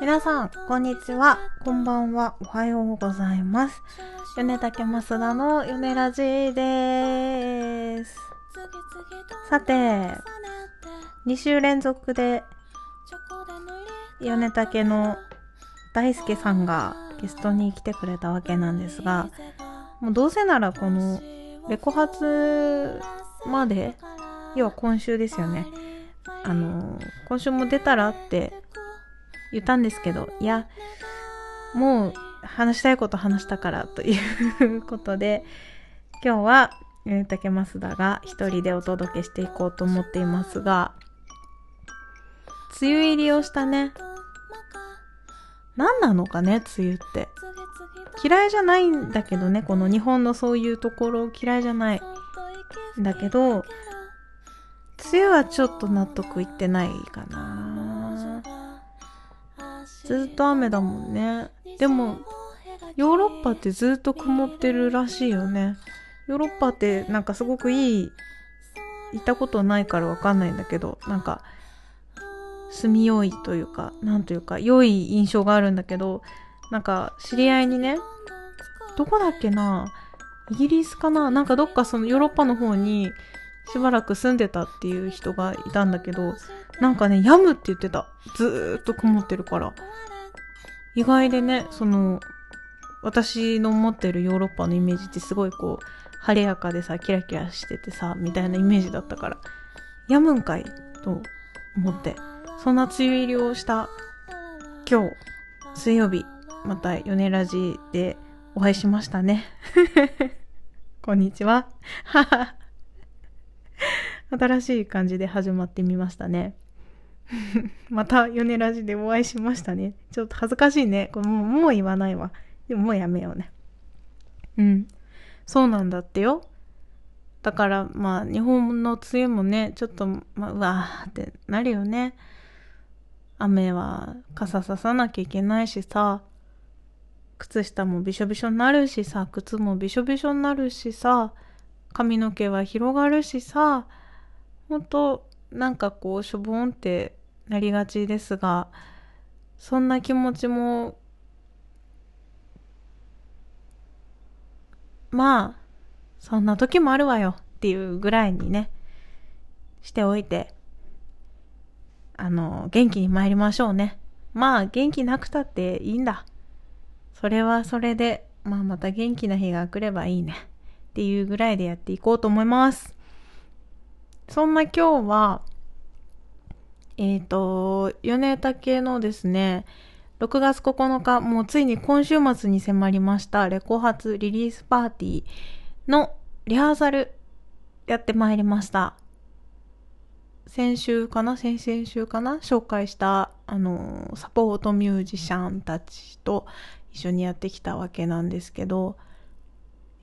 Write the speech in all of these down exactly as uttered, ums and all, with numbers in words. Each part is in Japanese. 皆さん、こんにちは、こんばんは、おはようございます。Yonetake増田のヨネラジーです。さて、に週連続でYonetakeの大輔さんがゲストに来てくれたわけなんですが、もうどうせならこのレコ発まで、要は今週ですよね。あの、今週も出たらって言ったんですけど、いや、もう話したいこと話したからということで、今日はYonetake増田が一人でお届けしていこうと思っていますが、梅雨入りをしたね。何なのかね、梅雨って。嫌いじゃないんだけどね、この日本のそういうところ嫌いじゃないんだけど、梅雨はちょっと納得いってないかな。ずっと雨だもんね。でもヨーロッパってずっと曇ってるらしいよね。ヨーロッパってなんかすごくいい、行ったことないからわかんないんだけど、なんか住みよいというか、なんというか良い印象があるんだけど、なんか知り合いにね、どこだっけな、イギリスかな、なんかどっかそのヨーロッパの方にしばらく住んでたっていう人がいたんだけど、なんかね、病むって言ってた。ずーっと曇ってるから。意外でね、その、私の持ってるヨーロッパのイメージってすごいこう、晴れやかでさ、キラキラしててさ、みたいなイメージだったから、病むんかいと思って、そんな梅雨入りをした、今日、水曜日、またヨネラジでお会いしましたね。こんにちは。はは。新しい感じで始まってみましたね。またヨネラジでお会いしましたね。ちょっと恥ずかしいね。これもう、もう言わないわ。でももうやめようね。うん。そうなんだってよ。だからまあ日本の梅雨もね、ちょっと、まあ、うわーってなるよね。雨は傘ささなきゃいけないしさ、靴下もびしょびしょになるしさ、靴もびしょびしょになるしさ、髪の毛は広がるしさ、ほんとなんかこうしょぼんってなりがちですが、そんな気持ちもまあそんな時もあるわよっていうぐらいにねしておいて、あの元気に参りましょうね。まあ元気なくたっていいんだ。それはそれで、まあまた元気な日が来ればいいねっていうぐらいでやっていこうと思います。そんな今日は、えっと、Yonetakeのですね、ろくがつここのか、もうついに今週末に迫りました、レコ発リリースパーティーのリハーサル、やってまいりました。先週かな、先々週かな、紹介した、あの、サポートミュージシャンたちと一緒にやってきたわけなんですけど、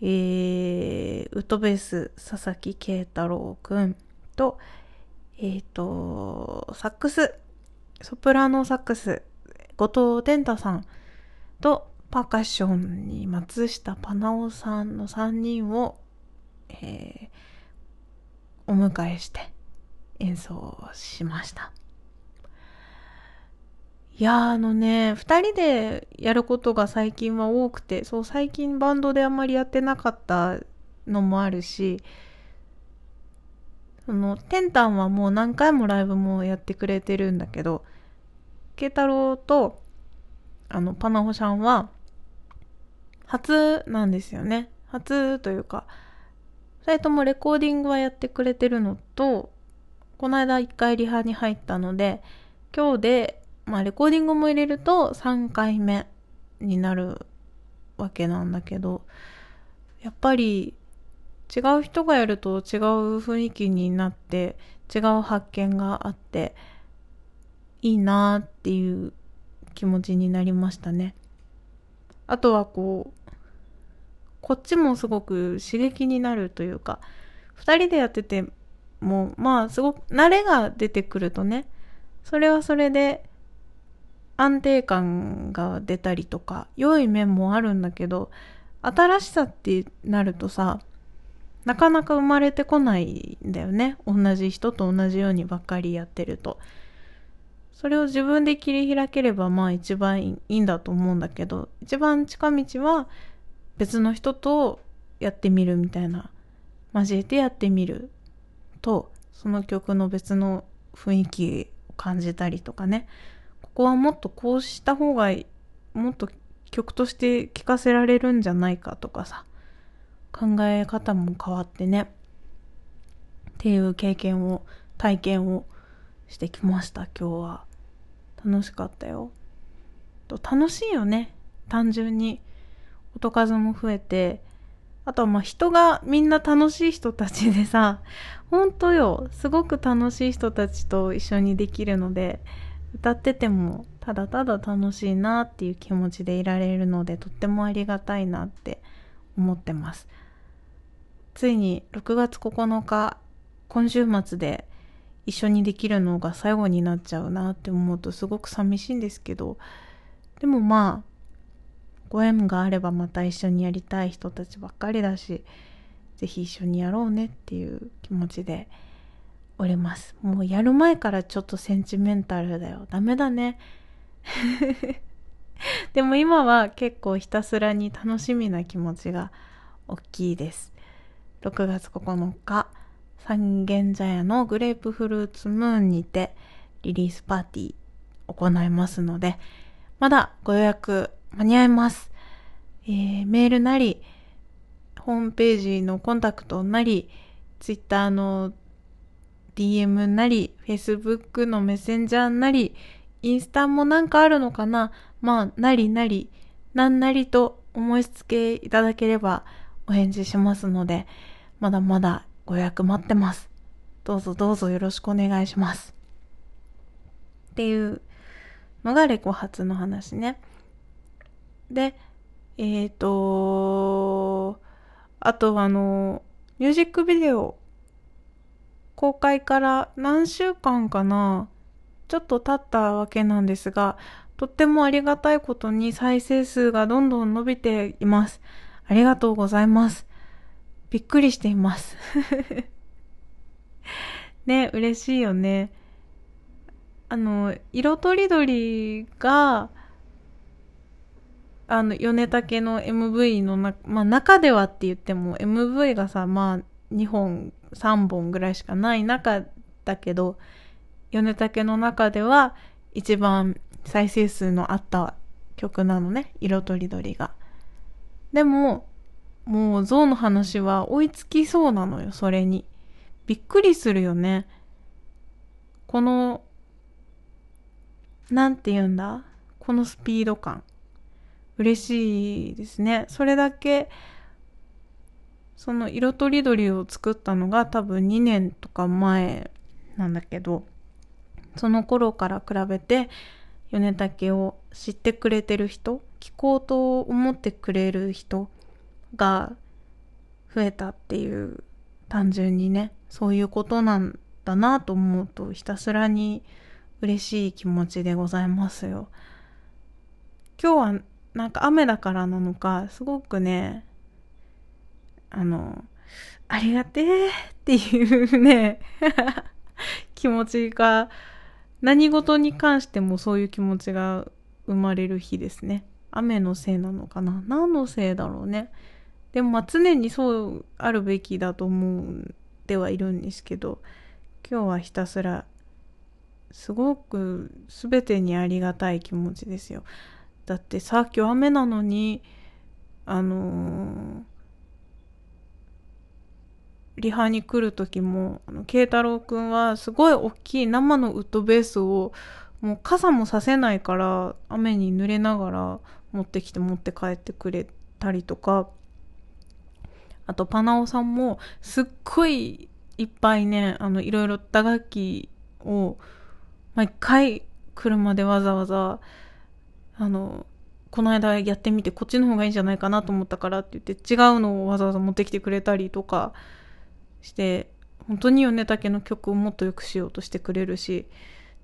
えー、ウッドベース、佐々木慶太郎くん、と、えっと、サックス、ソプラノサックス、後藤天太さんと、パーカッションに松下パナオさんのさんにんを、えー、お迎えして演奏しました。いやー、あのね、二人でやることが最近は多くて、そう、最近バンドであんまりやってなかったのもあるし、そのテンタンはもう何回もライブもやってくれてるんだけど、ケイタロウとあのパナホさんは初なんですよね。初というか、二人ともレコーディングはやってくれてるのと、この間一回リハに入ったので、今日でまあレコーディングも入れるとさんかいめになるわけなんだけど、やっぱり違う人がやると違う雰囲気になって違う発見があっていいなーっていう気持ちになりましたね。あとはこう、こっちもすごく刺激になるというか、二人でやっててもまあすごく慣れが出てくるとね、それはそれで安定感が出たりとか、良い面もあるんだけど、新しさってなるとさ、なかなか生まれてこないんだよね。同じ人と同じようにばっかりやってると。それを自分で切り開ければまあ一番いいんだと思うんだけど、一番近道は別の人とやってみるみたいな、交えてやってみるとその曲の別の雰囲気を感じたりとかね、ここはもっとこうした方がもっと曲として聴かせられるんじゃないかとかさ、考え方も変わってねっていう経験を体験をしてきました。今日は楽しかったよ。と楽しいよね、単純に音数も増えて、あとはまあ人がみんな楽しい人たちでさ、ほんとよ、すごく楽しい人たちと一緒にできるので、歌っててもただただ楽しいなっていう気持ちでいられるので、とってもありがたいなって思ってます。ついにろくがつここのか、今週末で一緒にできるのが最後になっちゃうなって思うとすごく寂しいんですけど、でもまあご縁があればまた一緒にやりたい人たちばっかりだし、ぜひ一緒にやろうねっていう気持ちでおります。もうやる前からちょっとセンチメンタルだよ、ダメだねでも今は結構ひたすらに楽しみな気持ちが大きいです。ろくがつここのか、三軒茶屋のグレープフルーツムーンにてリリースパーティー行いますので、まだご予約間に合います、えー、メールなりホームページのコンタクトなりツイッターの ディーエム なり Facebook のメッセンジャーなりインスタもなんかあるのかな、まあなりなりなんなりと思いつけいただければお返事しますので、まだまだご予約待ってます。どうぞどうぞよろしくお願いします。っていうのがレコ発の話ね。で、えっと、あとあの、ミュージックビデオ公開から何週間かな、ちょっと経ったわけなんですが、とってもありがたいことに再生数がどんどん伸びています。ありがとうございます。びっくりしていますね、嬉しいよね。あの色とりどりがあのYonetakeの エムブイ のな、まあ、中ではって言っても エムブイ がさ、まあにほんさんぼんぐらいしかない中だけど、Yonetakeの中では一番再生数のあった曲なのね、色とりどりが。でももう象の話は追いつきそうなのよ、それに。びっくりするよね。この、なんて言うんだ？このスピード感。嬉しいですね。それだけ、その色とりどりを作ったのが多分にねんとか前なんだけど、その頃から比べて、Yonetakeを知ってくれてる人、聴こうと思ってくれる人、が増えたっていう、単純にねそういうことなんだなと思うとひたすらに嬉しい気持ちでございますよ。今日はなんか雨だからなのかすごくね、あのありがてーっていうね気持ちが、何事に関してもそういう気持ちが生まれる日ですね。雨のせいなのかな、何のせいだろうね。でもまあ常にそうあるべきだと思ってはいるんですけど、今日はひたすらすごく全てにありがたい気持ちですよ。だってさ、今日雨なのにあのー、リハに来る時も慶太郎くんはすごい大きい生のウッドベースをもう傘もさせないから雨に濡れながら持ってきて持って帰ってくれたりとか、あとパナオさんもすっごいいっぱいね、あのいろいろ打楽器を毎回車でわざわざあのこの間やってみてこっちの方がいいんじゃないかなと思ったからって言って違うのをわざわざ持ってきてくれたりとかして、本当にYonetakeの曲をもっと良くしようとしてくれるし、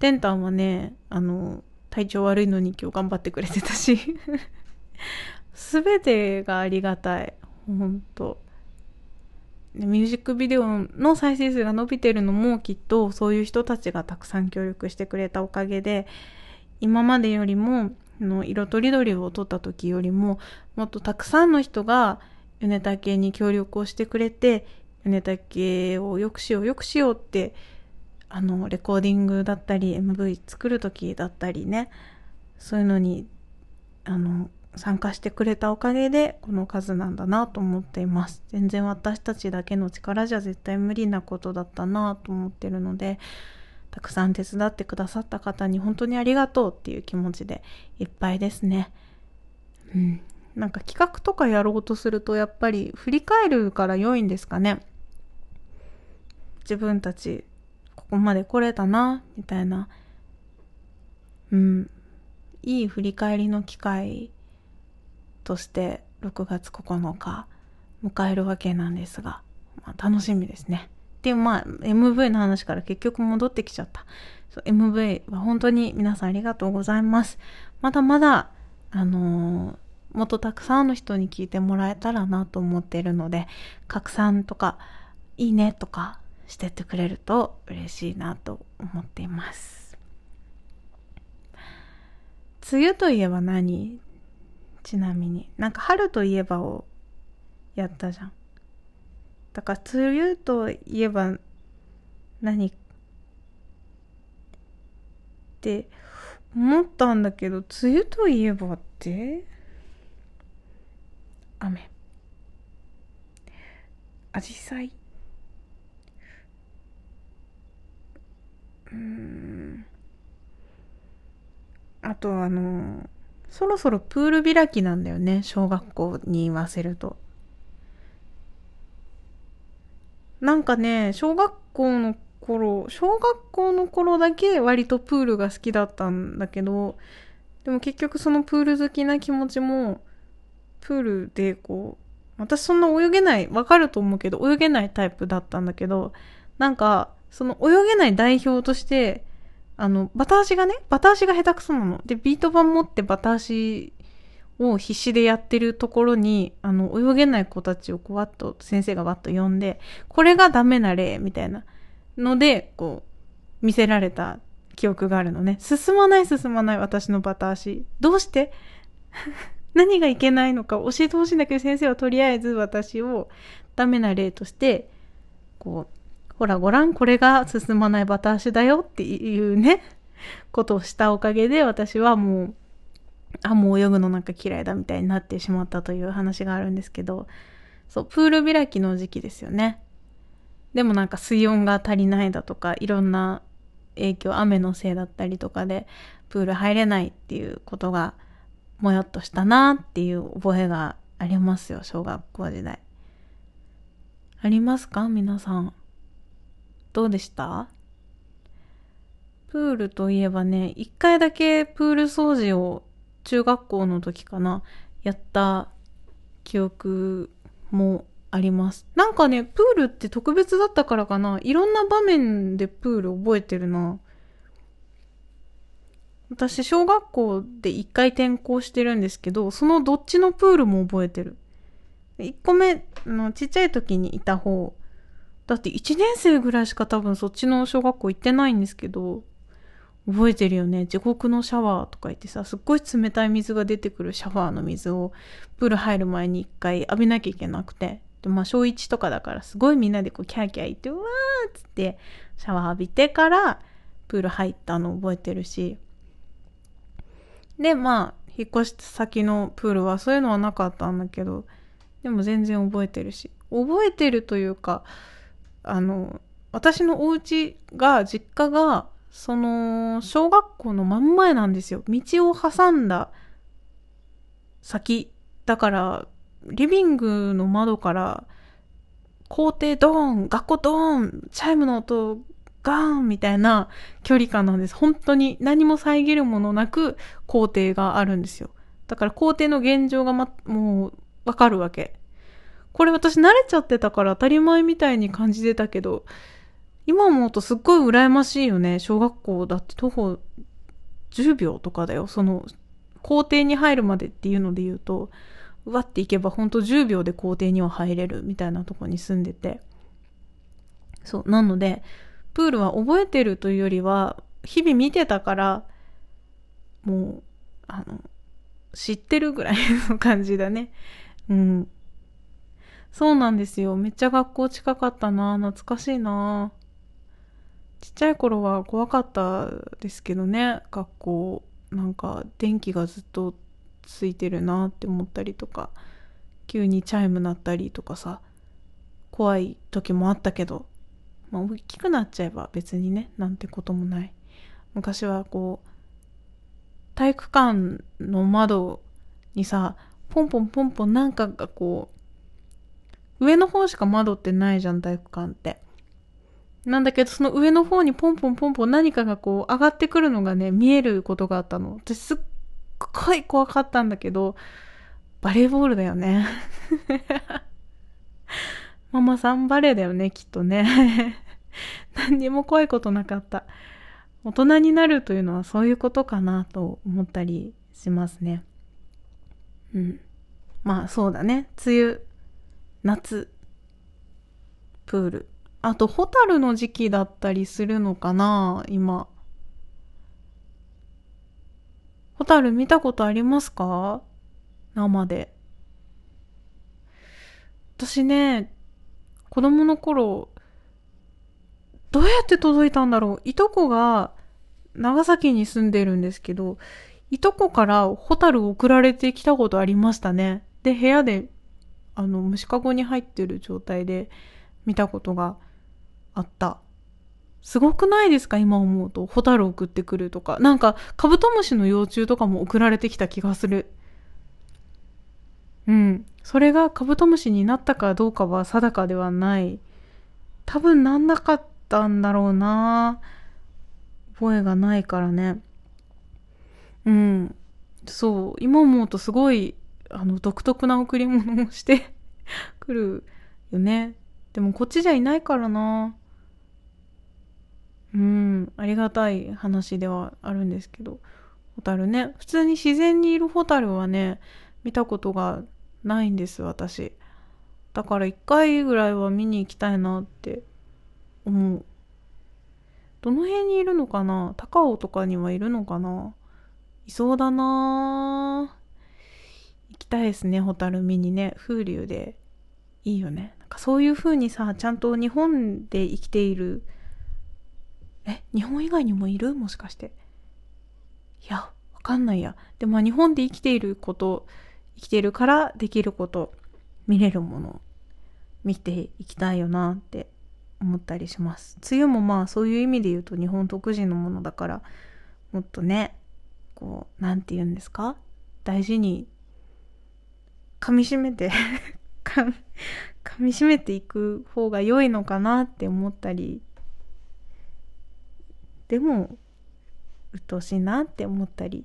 テンタンはねあの体調悪いのに今日頑張ってくれてたしすべてがありがたい。ほんとミュージックビデオの再生数が伸びてるのもきっとそういう人たちがたくさん協力してくれたおかげで、今までよりもの色とりどりを撮った時よりももっとたくさんの人がYonetakeに協力をしてくれて、Yonetakeをよくしようよくしようってあのレコーディングだったり エムブイ 作る時だったりね、そういうのにあの参加してくれたおかげでこの数なんだなと思っています。全然私たちだけの力じゃ絶対無理なことだったなと思ってるので、たくさん手伝ってくださった方に本当にありがとうっていう気持ちでいっぱいですね。うん、なんか企画とかやろうとするとやっぱり振り返るから良いんですかね。自分たちここまで来れたなみたいな、うん、いい振り返りの機会としてろくがつここのか迎えるわけなんですが、まあ、楽しみですね。で、まあ エムブイ の話から結局戻ってきちゃった。そう、エムブイ は本当に皆さんありがとうございます。まだまだあのー、もっとたくさんの人に聞いてもらえたらなと思っているので、拡散とかいいねとかしてってくれると嬉しいなと思っています。梅雨といえば何？ちなみになんか春といえばをやったじゃん。だから梅雨といえば何って思ったんだけど、梅雨といえばって雨、紫陽花、うーん、あとあのー、そろそろプール開きなんだよね、小学校に言わせると。なんかね、小学校の頃、小学校の頃だけ割とプールが好きだったんだけど、でも結局そのプール好きな気持ちも、プールでこう、私そんな泳げない、わかると思うけど、泳げないタイプだったんだけど、なんか、その泳げない代表として、あの、バタ足がね、バタ足が下手くそなの。で、ビート板持ってバタ足を必死でやってるところに、あの、泳げない子たちをこうわっと、先生がわっと呼んで、これがダメな例、みたいなので、こう、見せられた記憶があるのね。進まない進まない私のバタ足。どうして何がいけないのか教えてほしいんだけど、先生はとりあえず私をダメな例として、こう、ほらごらん、これが進まないバタ足だよっていうね、ことをしたおかげで、私はもう、あ、もう泳ぐのなんか嫌いだみたいになってしまったという話があるんですけど、そう、プール開きの時期ですよね。でもなんか水温が足りないだとか、いろんな影響、雨のせいだったりとかで、プール入れないっていうことが、もやっとしたなっていう覚えがありますよ、小学校時代。ありますか皆さん。どうでした？プールといえばね、一回だけプール掃除を中学校の時かな、やった記憶もあります。なんかね、プールって特別だったからかな、いろんな場面でプール覚えてるな。私、小学校で一回転校してるんですけど、そのどっちのプールも覚えてる。一個目のちっちゃい時にいた方、だって一年生ぐらいしか多分そっちの小学校行ってないんですけど、覚えてるよね。地獄のシャワーとか言ってさ、すっごい冷たい水が出てくるシャワーの水をプール入る前に一回浴びなきゃいけなくて、で、まあ小いちとかだからすごいみんなでこうキャーキャー言って、うわーっつってシャワー浴びてからプール入ったの覚えてるし、で、まあ引っ越し先のプールはそういうのはなかったんだけど、でも全然覚えてるし、覚えてるというか、あの、私のお家が、実家がその小学校の真ん前なんですよ。道を挟んだ先だから、リビングの窓から校庭ドーン、学校ドーン、チャイムの音ガーンみたいな距離感なんです。本当に何も遮るものなく校庭があるんですよ。だから校庭の現状が、ま、もうわかるわけ。これ私慣れちゃってたから当たり前みたいに感じてたけど、今思うとすっごい羨ましいよね。小学校だって徒歩じゅうびょうとかだよ。その校庭に入るまでっていうので言うと、うわっていけばほんとじゅうびょうで校庭には入れるみたいなとこに住んでて、そうなのでプールは覚えてるというよりは日々見てたからもうあの知ってるぐらいの感じだね。うん。そうなんですよ。めっちゃ学校近かったな。懐かしいな。ちっちゃい頃は怖かったですけどね。学校なんか電気がずっとついてるなって思ったりとか、急にチャイム鳴ったりとかさ、怖い時もあったけど、まあ大きくなっちゃえば別にね、なんてこともない。昔はこう体育館の窓にさ、ポンポンポンポンなんかがこう、上の方しか窓ってないじゃん、体育館って。なんだけど、その上の方にポンポンポンポン何かがこう上がってくるのがね、見えることがあったの。私すっごい怖かったんだけど、バレーボールだよね。ママさんバレーだよね、きっとね。何にも怖いことなかった。大人になるというのはそういうことかなと思ったりしますね。うん。まあそうだね。梅雨、夏、プール。あと、ホタルの時期だったりするのかな今。ホタル見たことありますか生で。私ね、子供の頃、どうやって届いたんだろう。いとこが長崎に住んでるんですけど、いとこからホタル送られてきたことありましたね。で、部屋であの虫かごに入ってる状態で見たことがあった。すごくないですか今思うと。ホタル送ってくるとか。なんかカブトムシの幼虫とかも送られてきた気がする。うん。それがカブトムシになったかどうかは定かではない。多分なんなかった。たんだろうなぁ。覚えがないからね。うん。そう。今思うとすごい、あの、独特な贈り物をしてくるよね。でもこっちじゃいないからなぁ。うん。ありがたい話ではあるんですけど。ホタルね。普通に自然にいるホタルはね、見たことがないんです、私。だから一回ぐらいは見に行きたいなって。もうどの辺にいるのかな、高尾とかにはいるのかな、いそうだな。行きたいですね、ホタル見にね。風流でいいよね。なんかそういう風にさ、ちゃんと日本で生きている、え日本以外にもいる、もしかして、いやわかんないや。でも日本で生きていること、生きているからできること、見れるもの見ていきたいよなって思ったりします。梅雨もまあそういう意味で言うと日本独自のものだから、もっとね、こうなんて言うんですか、大事に噛み締めて噛み締めていく方が良いのかなって思ったり、でも鬱陶しいなって思ったり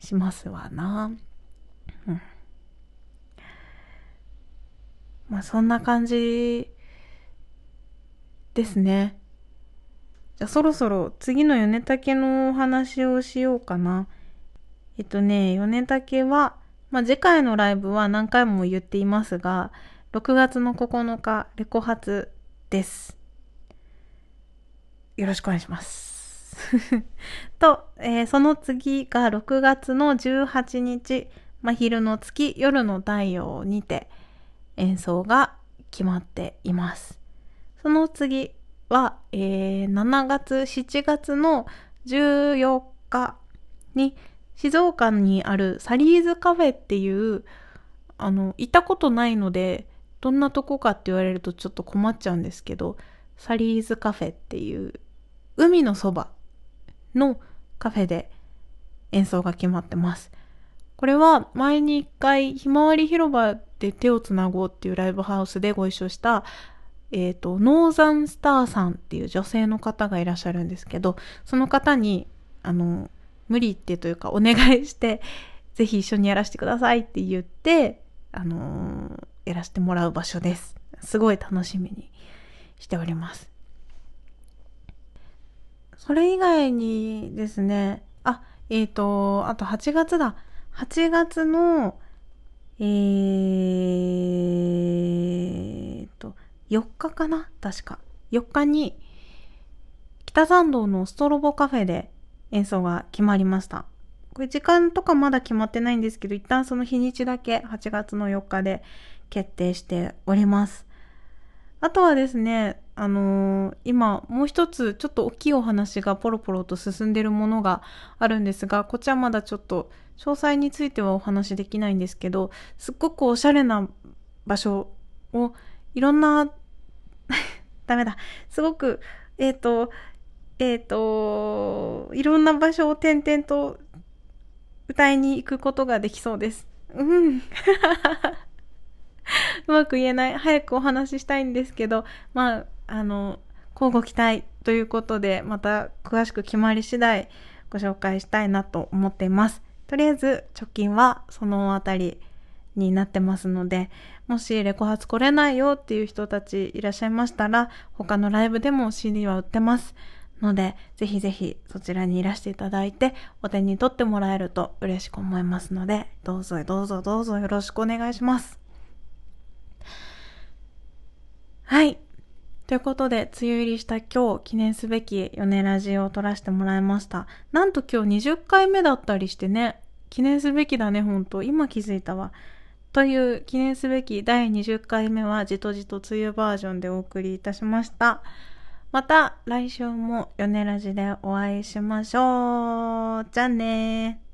しますわな。うん、まあそんな感じですね。じゃあそろそろ次のヨネタケのお話をしようかな。えっとね、ヨネタケは、まあ、次回のライブは何回も言っていますが、ろくがつのここのかレコ発です。よろしくお願いします。と、えー、その次がろくがつのじゅうはちにち、真昼の月夜の太陽にて演奏が決まっています。その次は、えー、しちがつのじゅうよっかに静岡にあるサリーズカフェっていう、あの、行ったことないので、どんなとこかって言われるとちょっと困っちゃうんですけど、サリーズカフェっていう海のそばのカフェで演奏が決まってます。これは前に一回ひまわり広場で手をつなごうっていうライブハウスでご一緒したえっと、ノーザンスターさんっていう女性の方がいらっしゃるんですけど、その方に、あの、無理言ってというかお願いして、ぜひ一緒にやらせてくださいって言って、あのー、やらせてもらう場所です。すごい楽しみにしております。それ以外にですね、あ、えっと、あとはちがつだ。はちがつの、えーと、よっかかな確か。よっかに、北参道のストロボカフェで演奏が決まりました。これ時間とかまだ決まってないんですけど、一旦その日にちだけはちがつのよっかで決定しております。あとはですね、あのー、今もう一つちょっと大きいお話がポロポロと進んでいるものがあるんですが、こちらまだちょっと詳細についてはお話できないんですけど、すっごくおしゃれな場所をいろんなダメだすごくえっとえっといろんな場所を転々と歌いに行くことができそうです。うん。うまく言えない。早くお話ししたいんですけど、まあ、あの、交互期待ということで、また詳しく決まり次第ご紹介したいなと思っています。とりあえず、直近はそのあたりになってますので、もしレコ発来れないよっていう人たちいらっしゃいましたら、他のライブでも シーディー は売ってます。ので、ぜひぜひそちらにいらしていただいて、お手に取ってもらえると嬉しく思いますので、どうぞどうぞどうぞよろしくお願いします。はい。ということで、梅雨入りした今日、記念すべきヨネラジを撮らせてもらいました。なんと今日にじゅっかいめだったりしてね、記念すべきだね、ほんと。今気づいたわ。という、記念すべきだいにじゅっかいめは、じとじと梅雨バージョンでお送りいたしました。また来週もヨネラジでお会いしましょう。じゃあねー。